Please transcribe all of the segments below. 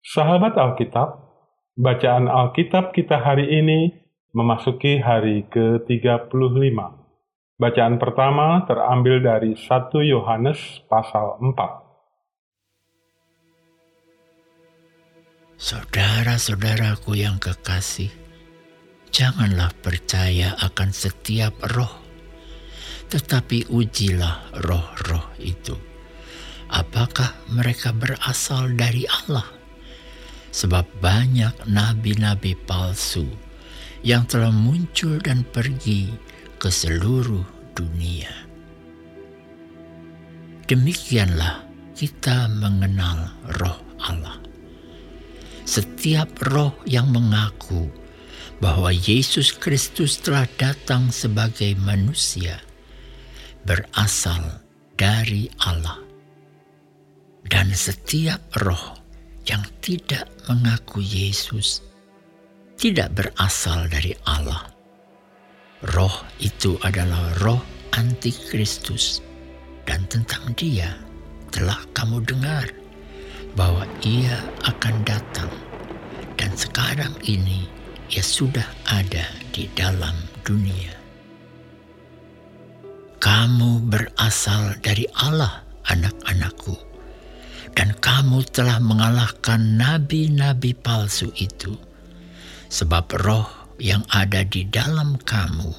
Sahabat Alkitab, bacaan Alkitab kita hari ini memasuki hari ke-35. Bacaan pertama terambil dari 1 Yohanes pasal 4. Saudara-saudaraku yang kekasih, janganlah percaya akan setiap roh, tetapi ujilah roh-roh itu, apakah mereka berasal dari Allah. Sebab banyak nabi-nabi palsu yang telah muncul dan pergi ke seluruh dunia. Demikianlah kita mengenal roh Allah. Setiap roh yang mengaku bahwa Yesus Kristus telah datang sebagai manusia berasal dari Allah. Dan setiap roh yang tidak mengaku Yesus tidak berasal dari Allah. Roh itu adalah roh antikristus, dan tentang dia telah kamu dengar bahwa ia akan datang, dan sekarang ini ia sudah ada di dalam dunia. Kamu berasal dari Allah, anak-anakku, dan kamu telah mengalahkan nabi-nabi palsu itu, sebab roh yang ada di dalam kamu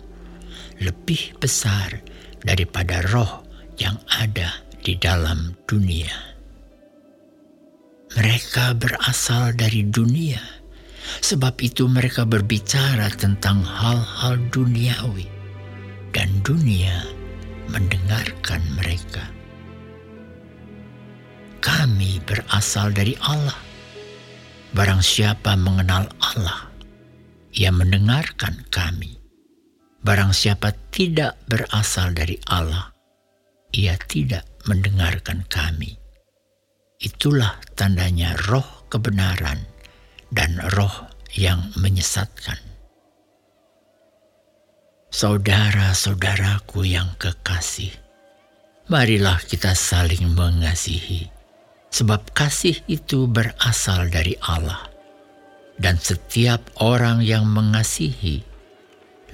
lebih besar daripada roh yang ada di dalam dunia. Mereka berasal dari dunia, sebab itu mereka berbicara tentang hal-hal duniawi, dan dunia mendengarkan mereka. Kami berasal dari Allah. Barang siapa mengenal Allah, ia mendengarkan kami. Barang siapa tidak berasal dari Allah, ia tidak mendengarkan kami. Itulah tandanya roh kebenaran dan roh yang menyesatkan. Saudara-saudaraku yang kekasih, marilah kita saling mengasihi. Sebab kasih itu berasal dari Allah, dan setiap orang yang mengasihi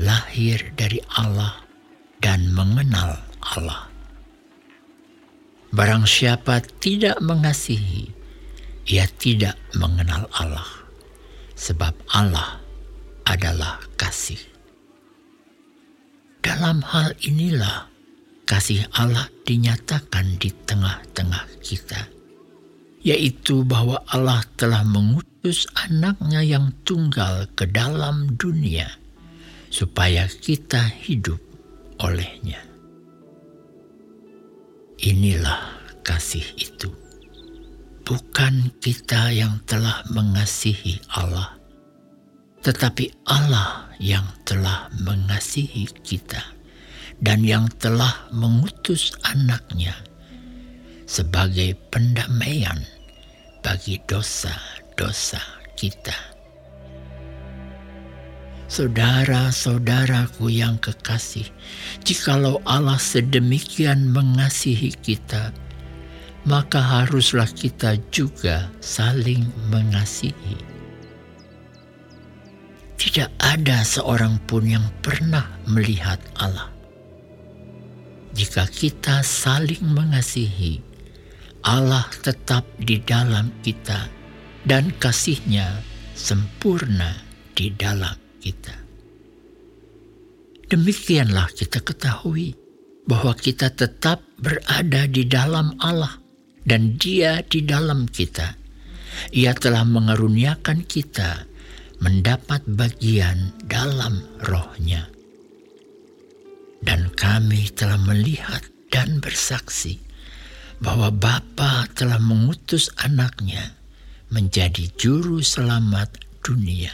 lahir dari Allah dan mengenal Allah. Barang siapa tidak mengasihi, ia tidak mengenal Allah, sebab Allah adalah kasih. Dalam hal inilah kasih Allah dinyatakan di tengah-tengah kita, yaitu bahwa Allah telah mengutus anaknya yang tunggal ke dalam dunia, supaya kita hidup olehnya. Inilah kasih itu. Bukan kita yang telah mengasihi Allah, tetapi Allah yang telah mengasihi kita, dan yang telah mengutus anaknya sebagai pendamaian bagi dosa-dosa kita. Saudara-saudaraku yang kekasih, jikalau Allah sedemikian mengasihi kita, maka haruslah kita juga saling mengasihi. Tidak ada seorang pun yang pernah melihat Allah. Jika kita saling mengasihi, Allah tetap di dalam kita, dan kasih-Nya sempurna di dalam kita. Demikianlah kita ketahui bahwa kita tetap berada di dalam Allah, dan Dia di dalam kita. Ia telah mengaruniakan kita mendapat bagian dalam roh-Nya. Dan kami telah melihat dan bersaksi bahwa Bapa telah mengutus anaknya menjadi juru selamat dunia.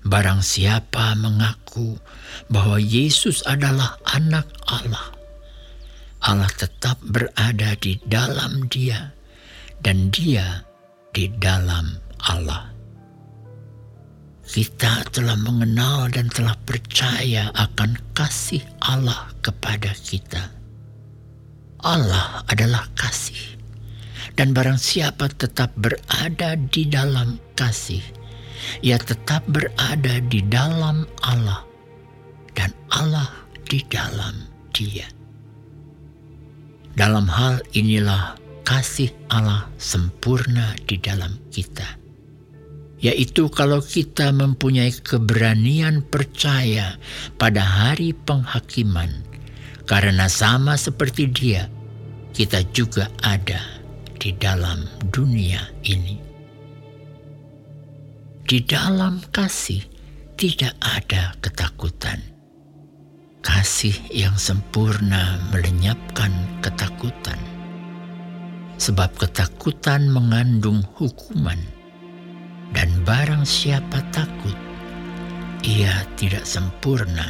Barang siapa mengaku bahwa Yesus adalah anak Allah, Allah tetap berada di dalam dia, dan dia di dalam Allah. Kita telah mengenal dan telah percaya akan kasih Allah kepada kita. Allah adalah kasih, Dan barang siapa tetap berada di dalam kasih, ia tetap berada di dalam Allah, dan Allah di dalam dia. Dalam hal inilah kasih Allah sempurna di dalam kita. Yaitu kalau kita mempunyai keberanian percaya pada hari penghakiman, karena sama seperti Dia, kita juga ada di dalam dunia ini. Di dalam kasih tidak ada ketakutan. Kasih yang sempurna melenyapkan ketakutan. Sebab ketakutan mengandung hukuman. Dan barang siapa takut, ia tidak sempurna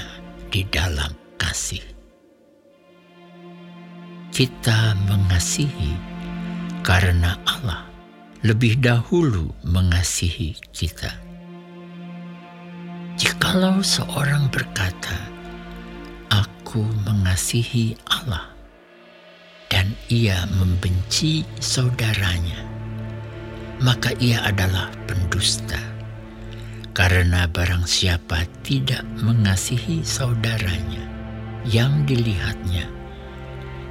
di dalam kasih. Kita mengasihi karena Allah lebih dahulu mengasihi kita. Jikalau seorang berkata, "Aku mengasihi Allah," dan ia membenci saudaranya, maka ia adalah pendusta. Karena barang siapa tidak mengasihi saudaranya yang dilihatnya,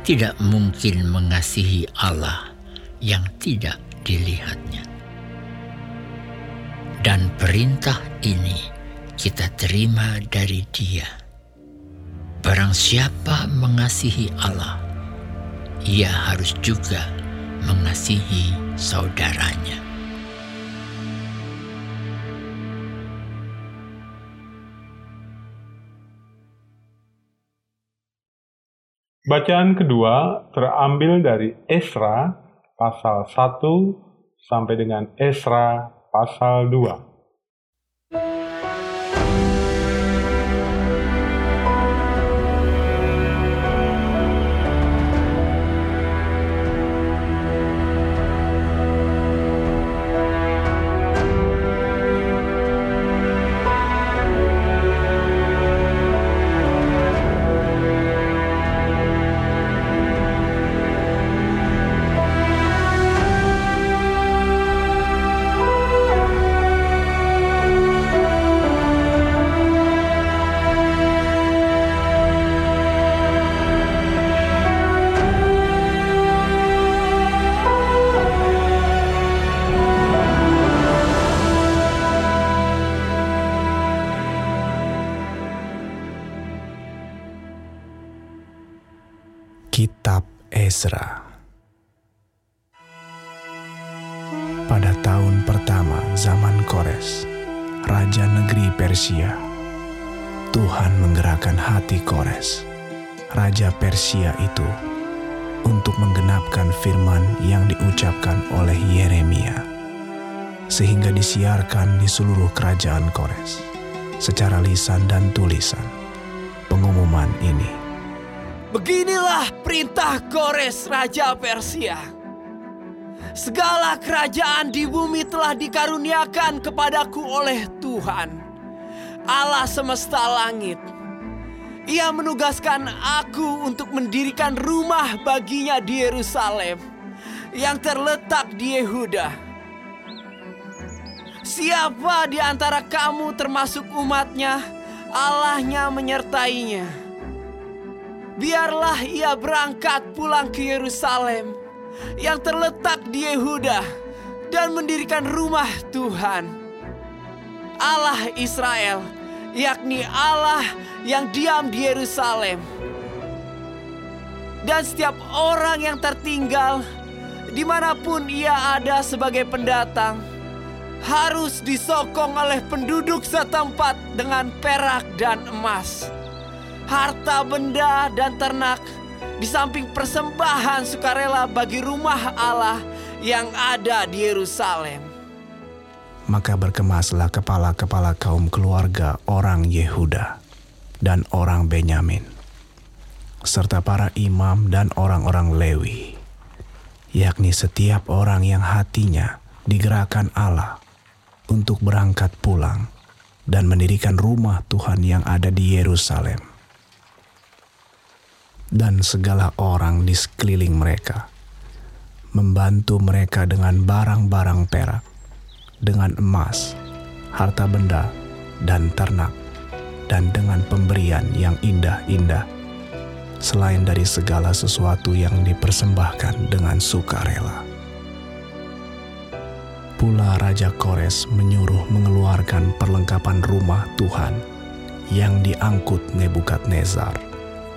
tidak mungkin mengasihi Allah yang tidak dilihatnya. Dan perintah ini kita terima dari Dia. Barang siapa mengasihi Allah, ia harus juga mengasihi saudaranya. Bacaan kedua terambil dari Esra pasal 1 sampai dengan Esra pasal 2. Kitab Esra. Pada tahun pertama zaman Kores, raja negeri Persia, Tuhan menggerakkan hati Kores, raja Persia itu, untuk menggenapkan firman yang diucapkan oleh Yeremia, sehingga disiarkan di seluruh kerajaan Kores, secara lisan dan tulisan. Pengumuman ini. Beginilah perintah Kores, raja Persia. Segala kerajaan di bumi telah dikaruniakan kepadaku oleh Tuhan, Allah semesta langit. Ia menugaskan aku untuk mendirikan rumah baginya di Yerusalem, yang terletak di Yehuda. Siapa di antara kamu termasuk umatnya, Allahnya menyertainya. Biarlah ia berangkat pulang ke Yerusalem yang terletak di Yehuda dan mendirikan rumah Tuhan, Allah Israel, yakni Allah yang diam di Yerusalem. Dan setiap orang yang tertinggal, dimanapun ia ada sebagai pendatang, harus disokong oleh penduduk setempat dengan perak dan emas, harta benda dan ternak, di samping persembahan sukarela bagi rumah Allah yang ada di Yerusalem. Maka berkemaslah kepala-kepala kaum keluarga orang Yehuda dan orang Benyamin, serta para imam dan orang-orang Lewi, yakni setiap orang yang hatinya digerakkan Allah untuk berangkat pulang dan mendirikan rumah Tuhan yang ada di Yerusalem. Dan segala orang di sekeliling mereka, membantu mereka dengan barang-barang perak, dengan emas, harta benda, dan ternak, dan dengan pemberian yang indah-indah, selain dari segala sesuatu yang dipersembahkan dengan sukarela. Pula Raja Kores menyuruh mengeluarkan perlengkapan rumah Tuhan yang diangkut Nebukadnezar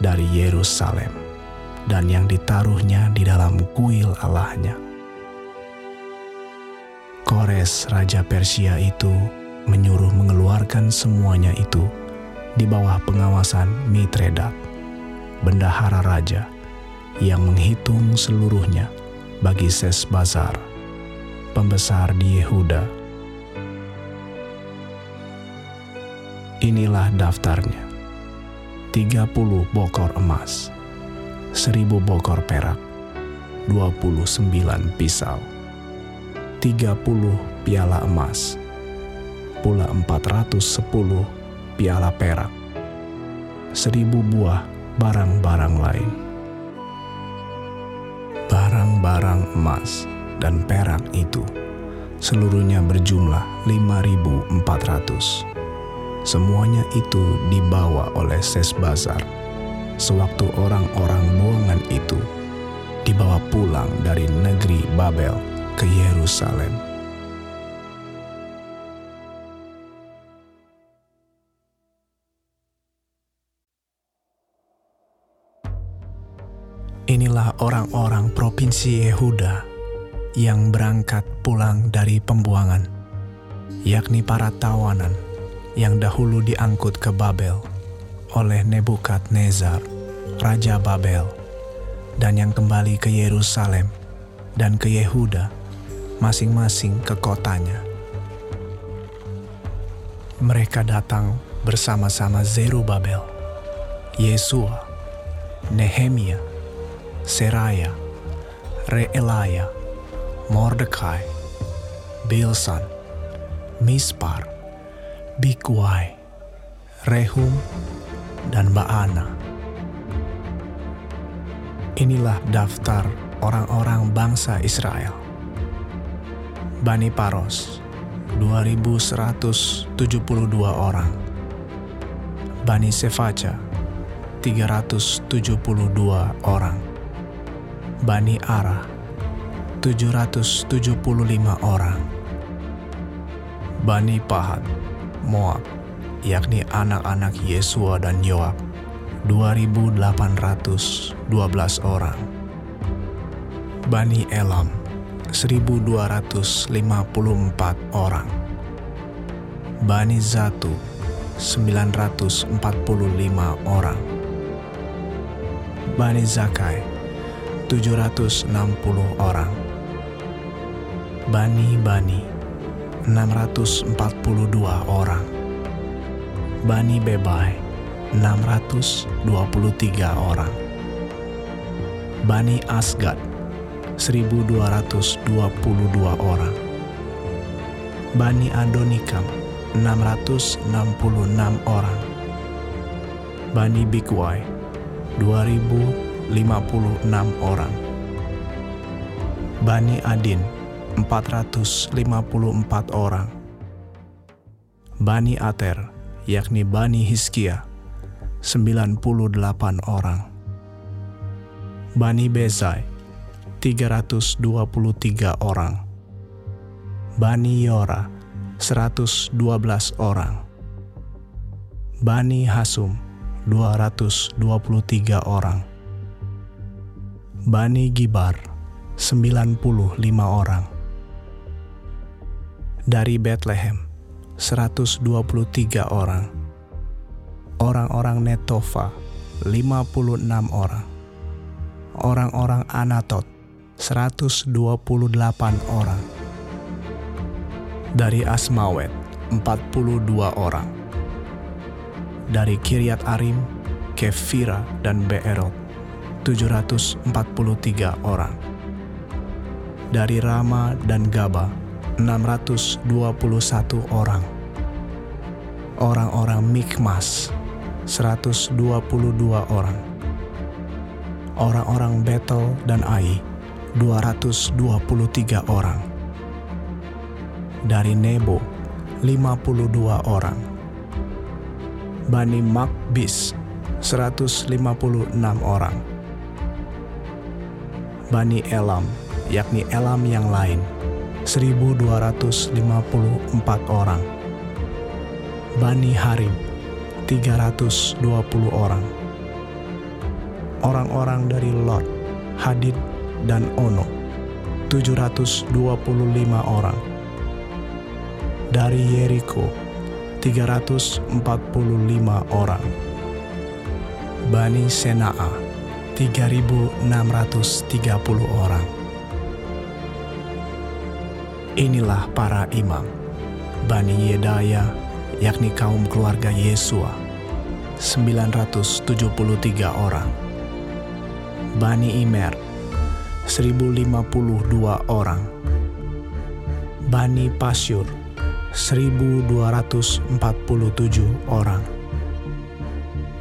dari Yerusalem, dan yang ditaruhnya di dalam kuil Allahnya. Kores Raja Persia itu menyuruh mengeluarkan semuanya itu di bawah pengawasan Mitredat, bendahara raja, yang menghitung seluruhnya bagi Sesbazar, pembesar di Yehuda. Inilah daftarnya: 30 bokor emas, 1.000 bokor perak, 29 pisau, 30 piala emas, pula 410 piala perak, 1.000 buah barang-barang lain. Barang-barang emas dan perak itu seluruhnya berjumlah 5.400. Semuanya itu dibawa oleh Sesbazar sewaktu orang-orang buangan itu dibawa pulang dari negeri Babel ke Yerusalem. Inilah orang-orang provinsi Yehuda yang berangkat pulang dari pembuangan, yakni para tawanan yang dahulu diangkut ke Babel oleh Nebukadnezar, Raja Babel, dan yang kembali ke Yerusalem dan ke Yehuda, masing-masing ke kotanya. Mereka datang bersama-sama Zerubabel, Yesua, Nehemia, Seraya, Reelaya, Mordekai, Bilsan, Mispar, Bigwai, Rehum, dan Baana. Inilah daftar orang-orang bangsa Israel. Bani Paros 2.172 orang, Bani Sefaca 372 orang, Bani Ara 775 orang, Bani Pahat Moab, yakni anak-anak Yesua dan Yoab, 2.812 orang, Bani Elam 1.254 orang, Bani Zatu 945 orang, Bani Zakai 760 orang, Bani 642 orang, Bani Bebai 623 orang, Bani Asgad 1.222 orang, Bani Adonikam 666 orang, Bani Bigwai 2.056 orang, Bani Adin 454 orang, Bani Ater, yakni Bani Hiskia 98 orang, Bani Bezai 323 orang, Bani Yora 112 orang, Bani Hasum 223 orang, Bani Gibar 95 orang, dari Betlehem 123 orang, orang-orang Netofa 56 orang, orang-orang Anatot 128 orang, dari Asmawet 42 orang, dari Kiryat Arim, Kefira, dan Beerot 743 orang, dari Rama dan Gaba 621 orang, orang-orang Mikmas 122 orang, orang-orang Betel dan Ai 223 orang. Dari Nebo, 52 orang. Bani Makbis, 156 orang. Bani Elam, yakni Elam yang lain, 1.254 orang. Bani Harib, 320 orang. Orang-orang dari Lot, Hadid, dan Ono, 725 orang. Dari Yeriko, 345 orang. Bani Sena'a, 3.630 orang. Inilah para imam, Bani Yedaya, yakni kaum keluarga Yesua, 973 orang. Bani Imer, 1.052 orang. Bani Pasyur, 1.247 orang.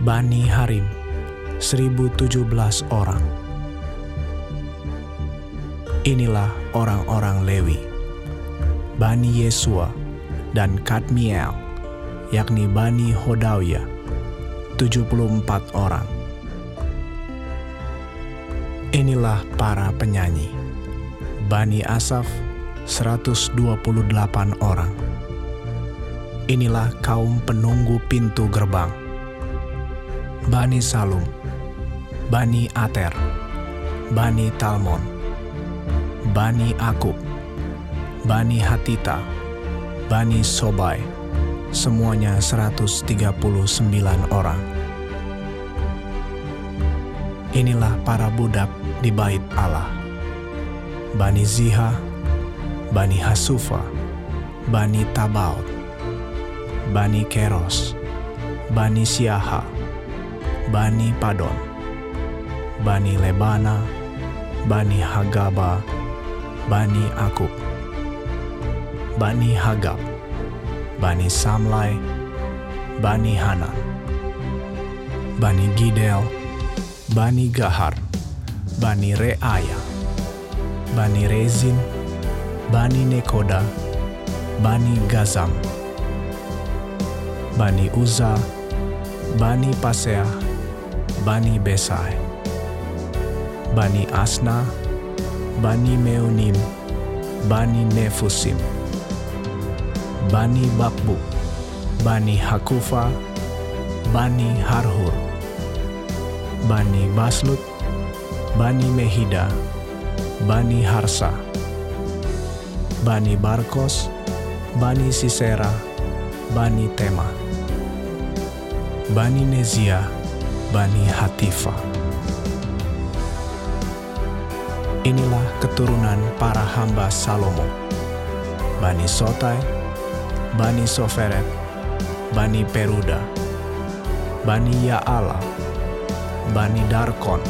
Bani Harim, 1.017 orang. Inilah orang-orang Lewi, Bani Yesua dan Kadmiel, yakni Bani Hodawia, 74 orang. Inilah para penyanyi, Bani Asaf, 128 orang. Inilah kaum penunggu pintu gerbang, Bani Salum, Bani Ater, Bani Talmon, Bani Akub, Bani Hatita, Bani Sobai, semuanya 139 orang. Inilah para budak di bait Allah, Bani Ziha, Bani Hasufa, Bani Tabaut, Bani Keros, Bani Siaha, Bani Padon, Bani Lebana, Bani Hagaba, Bani Akub, Bani Hagab, Bani Samlai, Bani Hanan, Bani Gidel, Bani Gahar, Bani Reaya, Bani Rezin, Bani Nekoda, Bani Gazam, Bani Uza, Bani Paseah, Bani Besai, Bani Asna, Bani Meunim, Bani Nefusim, Bani Bakbu, Bani Hakufa, Bani Harhur, Bani Baslut, Bani Mehida, Bani Harsa, Bani Barkos, Bani Sisera, Bani Tema, Bani Nezia, Bani Hatifa. Inilah keturunan para hamba Salomo, Bani Sotai, Bani Soferet, Bani Peruda, Bani Ya'ala, Bani Darkon,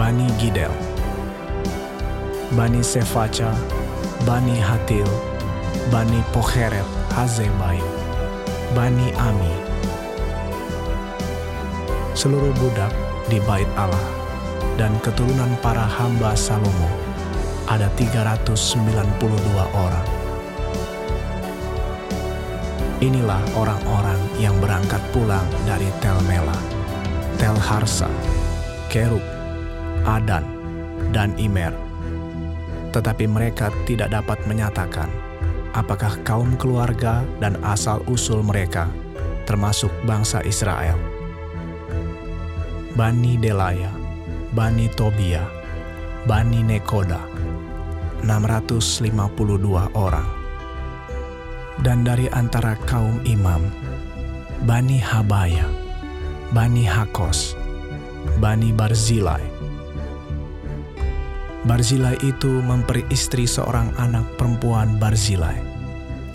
Bani Gidel, Bani Sefaca, Bani Hatil, Bani Pocheret Hazebaim, Bani Ami. Seluruh budak di bait Allah dan keturunan para hamba Salomo ada 392 orang. Inilah orang-orang yang berangkat pulang dari Tel Mela, Tel Harsa, Kerub, Adan, dan Imer. Tetapi mereka tidak dapat menyatakan apakah kaum keluarga dan asal-usul mereka, termasuk bangsa Israel. Bani Delaya, Bani Tobia, Bani Nekoda, 652 orang. Dan dari antara kaum imam, Bani Habaya, Bani Hakos, Bani Barzilai. Barzilai itu memperistri seorang anak perempuan Barzilai,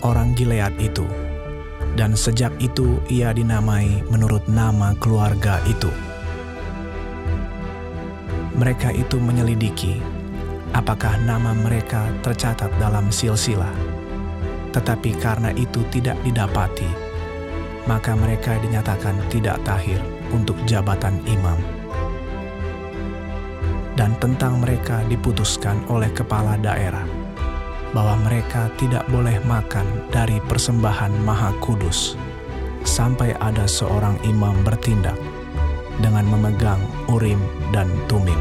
orang Gilead itu, dan sejak itu ia dinamai menurut nama keluarga itu. Mereka itu menyelidiki apakah nama mereka tercatat dalam silsilah. Tetapi karena itu tidak didapati, maka mereka dinyatakan tidak tahir untuk jabatan imam. dan tentang mereka diputuskan oleh kepala daerah bahwa mereka tidak boleh makan dari persembahan Maha Kudus sampai ada seorang imam bertindak dengan memegang Urim dan Tumim.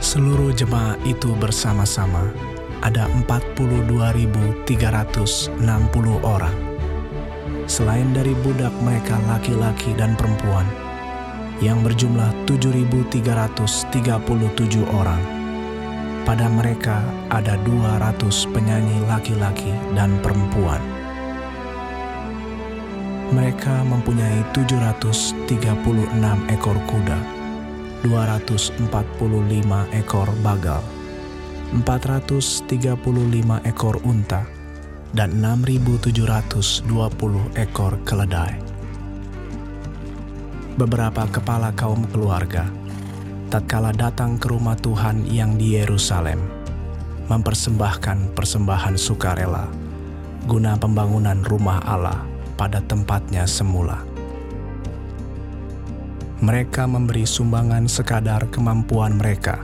Seluruh jemaah itu bersama-sama ada 42.360 orang. Selain dari budak mereka laki-laki dan perempuan yang berjumlah 7.337 orang. Pada mereka ada 200 penyanyi laki-laki dan perempuan. Mereka mempunyai 736 ekor kuda, 245 ekor bagal, 435 ekor unta, dan 6.720 ekor keledai. Beberapa kepala kaum keluarga, tatkala datang ke rumah Tuhan yang di Yerusalem, mempersembahkan persembahan sukarela, guna pembangunan rumah Allah pada tempatnya semula. Mereka memberi sumbangan sekadar kemampuan mereka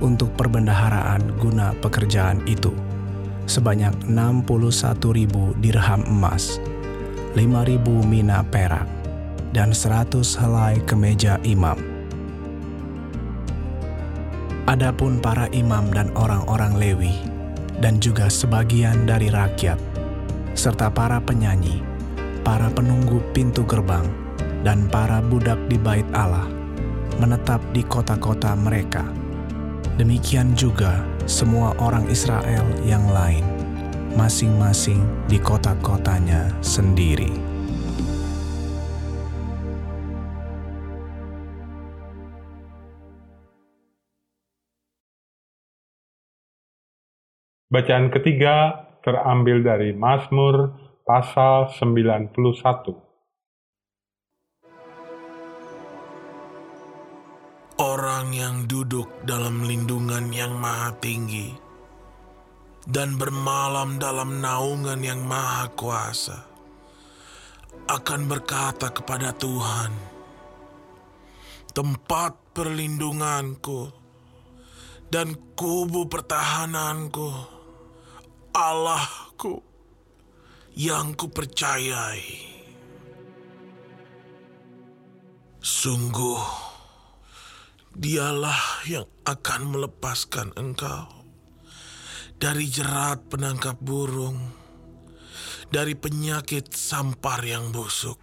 untuk perbendaharaan guna pekerjaan itu, sebanyak 61.000 dirham emas, 5.000 mina perak, dan 100 helai kemeja imam. Adapun para imam dan orang-orang Lewi, dan juga sebagian dari rakyat, serta para penyanyi, para penunggu pintu gerbang, dan para budak di bait Allah menetap di kota-kota mereka. Demikian juga semua orang Israel yang lain, masing-masing di kota-kotanya sendiri. Bacaan ketiga terambil dari Mazmur pasal 91. Orang yang duduk dalam lindungan yang maha tinggi dan bermalam dalam naungan yang maha kuasa akan berkata kepada Tuhan, tempat perlindunganku dan kubu pertahananku, Allahku yang kupercayai. Sungguh Dialah yang akan melepaskan engkau dari jerat penangkap burung, dari penyakit sampar yang busuk.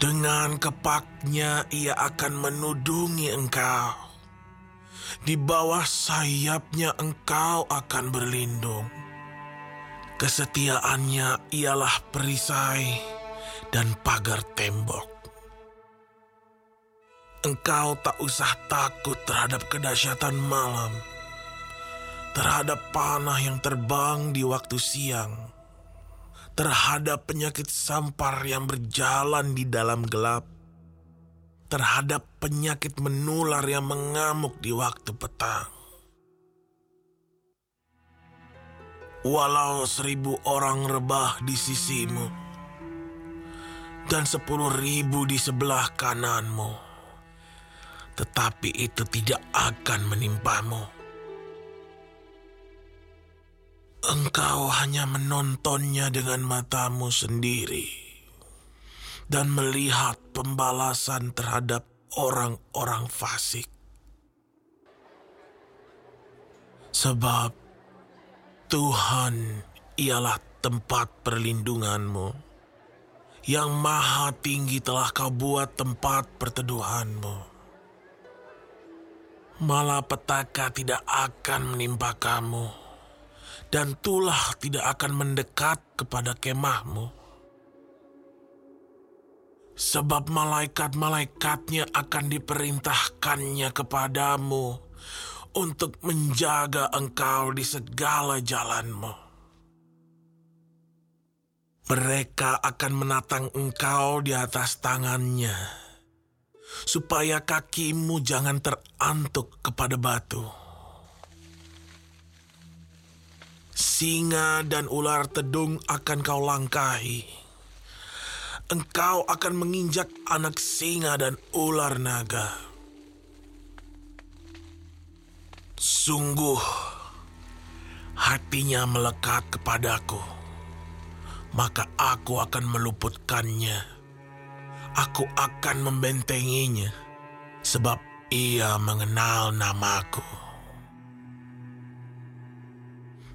Dengan kepaknya ia akan menudungi engkau. Di bawah sayapnya engkau akan berlindung. Kesetiaannya ialah perisai dan pagar tembok. Engkau tak usah takut terhadap kedahsyatan malam, terhadap panah yang terbang di waktu siang, terhadap penyakit sampar yang berjalan di dalam gelap, terhadap penyakit menular yang mengamuk di waktu petang. Walau 1000 orang rebah di sisimu, dan 10.000 di sebelah kananmu, tetapi itu tidak akan menimpamu. Engkau hanya menontonnya dengan matamu sendiri dan melihat pembalasan terhadap orang-orang fasik. Sebab Tuhan ialah tempat perlindunganmu, yang maha tinggi telah kau buat tempat perteduhanmu. Malapetaka tidak akan menimpa kamu, dan tulah tidak akan mendekat kepada kemahmu. Sebab malaikat-malaikatnya akan diperintahkannya kepadamu untuk menjaga engkau di segala jalanmu. Mereka akan menatang engkau di atas tangannya, supaya kakimu jangan terantuk kepada batu. Singa dan ular tedung akan kau langkahi. engkau akan menginjak anak singa dan ular naga. Sungguh, hatinya melekat kepadaku, maka aku akan meluputkannya. Aku akan membentenginya, sebab ia mengenal namaku.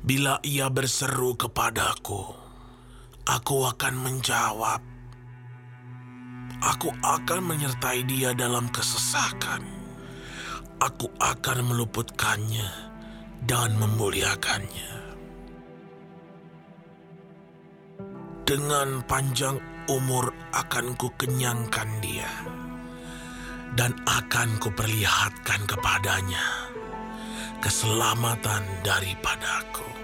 Bila ia berseru kepadaku, aku akan menjawab. Aku akan menyertai dia dalam kesesakan. Aku akan meluputkannya dan memuliakannya. Dengan panjang umur akan kukenyangkan dia dan akan kuperlihatkan kepadanya keselamatan daripadaku.